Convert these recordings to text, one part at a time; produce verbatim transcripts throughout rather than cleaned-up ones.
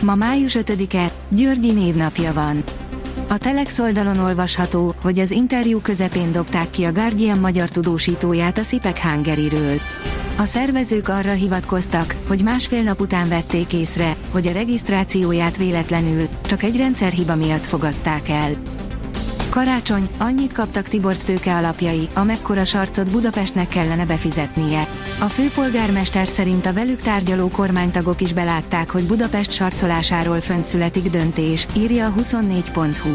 Ma május ötödike, Györgyi névnapja van. A Telex oldalon olvasható, hogy az interjú közepén dobták ki a Guardian magyar tudósítóját a cé pé á cé Hungaryről. A szervezők arra hivatkoztak, hogy másfél nap után vették észre, hogy a regisztrációját véletlenül, csak egy rendszerhiba miatt fogadták el. Karácsony, annyit kaptak Tiborcz tőke alapjai, amekkora sarcot Budapestnek kellene befizetnie. A főpolgármester szerint a velük tárgyaló kormánytagok is belátták, hogy Budapest sarcolásáról fönt születik döntés, írja a huszonnégy pont hu.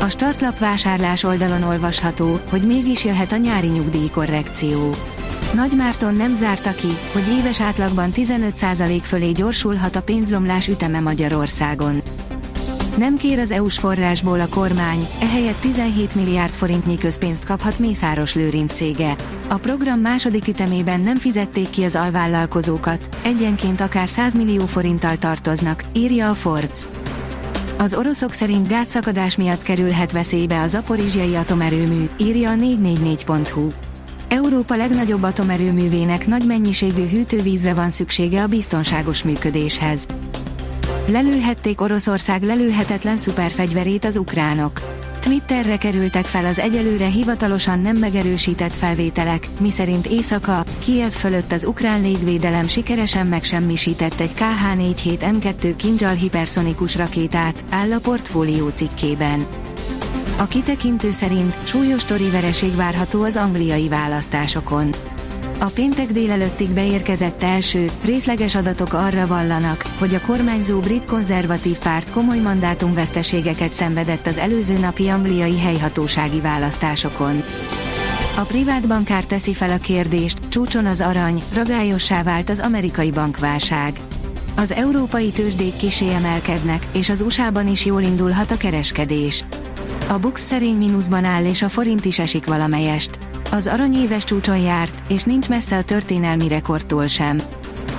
A Startlap vásárlás oldalon olvasható, hogy mégis jöhet a nyári nyugdíjkorrekció. Nagy Márton nem zárta ki, hogy éves átlagban tizenöt százalék fölé gyorsulhat a pénzromlás üteme Magyarországon. Nem kér az é u-s forrásból a kormány, ehelyett tizenhét milliárd forintnyi közpénzt kaphat Mészáros Lőrinc cége. A program második ütemében nem fizették ki az alvállalkozókat, egyenként akár száz millió forinttal tartoznak, írja a Forbes. Az oroszok szerint gátszakadás miatt kerülhet veszélybe a zaporizhzhiai atomerőmű, írja a négy négy négy pont hu. Európa legnagyobb atomerőművének nagy mennyiségű hűtővízre van szüksége a biztonságos működéshez. Lelőhették Oroszország lelőhetetlen szuperfegyverét az ukránok. Twitterre kerültek fel az egyelőre hivatalosan nem megerősített felvételek, miszerint éjszaka, Kyiv fölött az ukrán légvédelem sikeresen megsemmisített egy ká há negyvenhét em kettő Kinjal hiperszonikus rakétát, áll a portfólió cikkében. A kitekintő szerint súlyos tori vereség várható az angliai választásokon. A péntek délelőttig beérkezett első, részleges adatok arra vallanak, hogy a kormányzó brit konzervatív párt komoly mandátumveszteségeket szenvedett az előző napi angliai helyhatósági választásokon. A privát bankár teszi fel a kérdést, csúcson az arany, ragályossá vált az amerikai bankválság. Az európai tőzsdék kissé emelkednek, és az u es á-ban is jól indulhat a kereskedés. A Bux szerény mínuszban áll és a forint is esik valamelyest. Az arany éves csúcson járt, és nincs messze a történelmi rekordtól sem.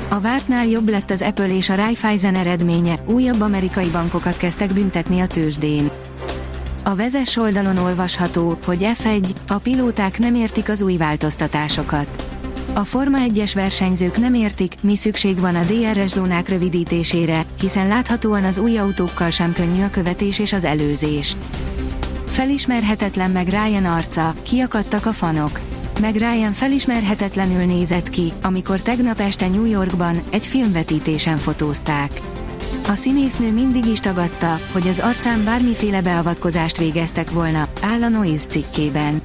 A vártnál jobb lett az Apple és a Raiffeisen eredménye, újabb amerikai bankokat kezdtek büntetni a tőzsdén. A Vezess oldalon olvasható, hogy ef egy, a pilóták nem értik az új változtatásokat. A Forma egyes versenyzők nem értik, mi szükség van a dé er es zónák rövidítésére, hiszen láthatóan az új autókkal sem könnyű a követés és az előzés. Felismerhetetlen Meg Ryan arca, kiakadtak a fanok. Meg Ryan felismerhetetlenül nézett ki, amikor tegnap este New Yorkban, egy filmvetítésen fotózták. A színésznő mindig is tagadta, hogy az arcán bármiféle beavatkozást végeztek volna, áll a Noiz cikkében.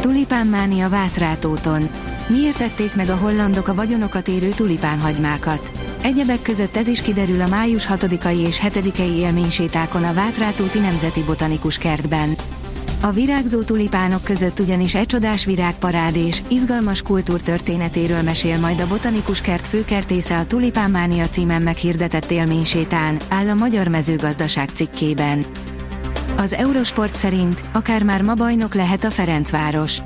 Tulipánmánia Vácrátóton. Miért ették meg a hollandok a vagyonokat érő tulipánhagymákat? Egyebek között ez is kiderül a május hatodikai és hetedikei élménysétákon a Vácrátóti Nemzeti Botanikus Kertben. A virágzó tulipánok között ugyanis egy csodás virágparád és izgalmas kultúrtörténetéről mesél majd a Botanikus Kert főkertésze a Tulipánmánia címen meghirdetett élménysétán, áll a Magyar Mezőgazdaság cikkében. Az Eurosport szerint akár már ma bajnok lehet a Ferencváros.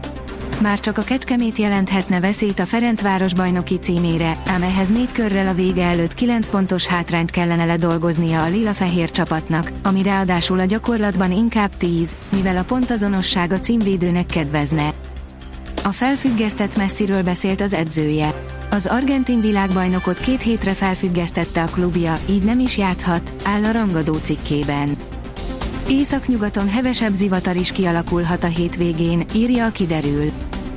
Már csak a Kecskemét jelenthetne veszélyt a Ferencváros bajnoki címére, ám ehhez négy körrel a vége előtt kilenc pontos hátrányt kellene ledolgoznia a lila-fehér csapatnak, ami ráadásul a gyakorlatban inkább tíz, mivel a pontazonosság a címvédőnek kedvezne. A felfüggesztett Messiről beszélt az edzője. Az argentin világbajnokot két hétre felfüggesztette a klubja, így nem is játszhat, áll a rangadó cikkében. Északnyugaton hevesebb zivatar is kialakulhat a hétvégén, írja a kiderül.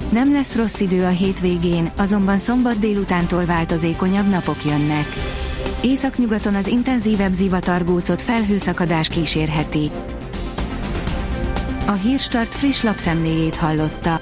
Nem lesz rossz idő a hétvégén, azonban szombat délutántól változékonyabb napok jönnek. Északnyugaton az intenzívebb zivatargócot felhőszakadás kísérheti. A Hírstart friss lapszemléjét hallotta.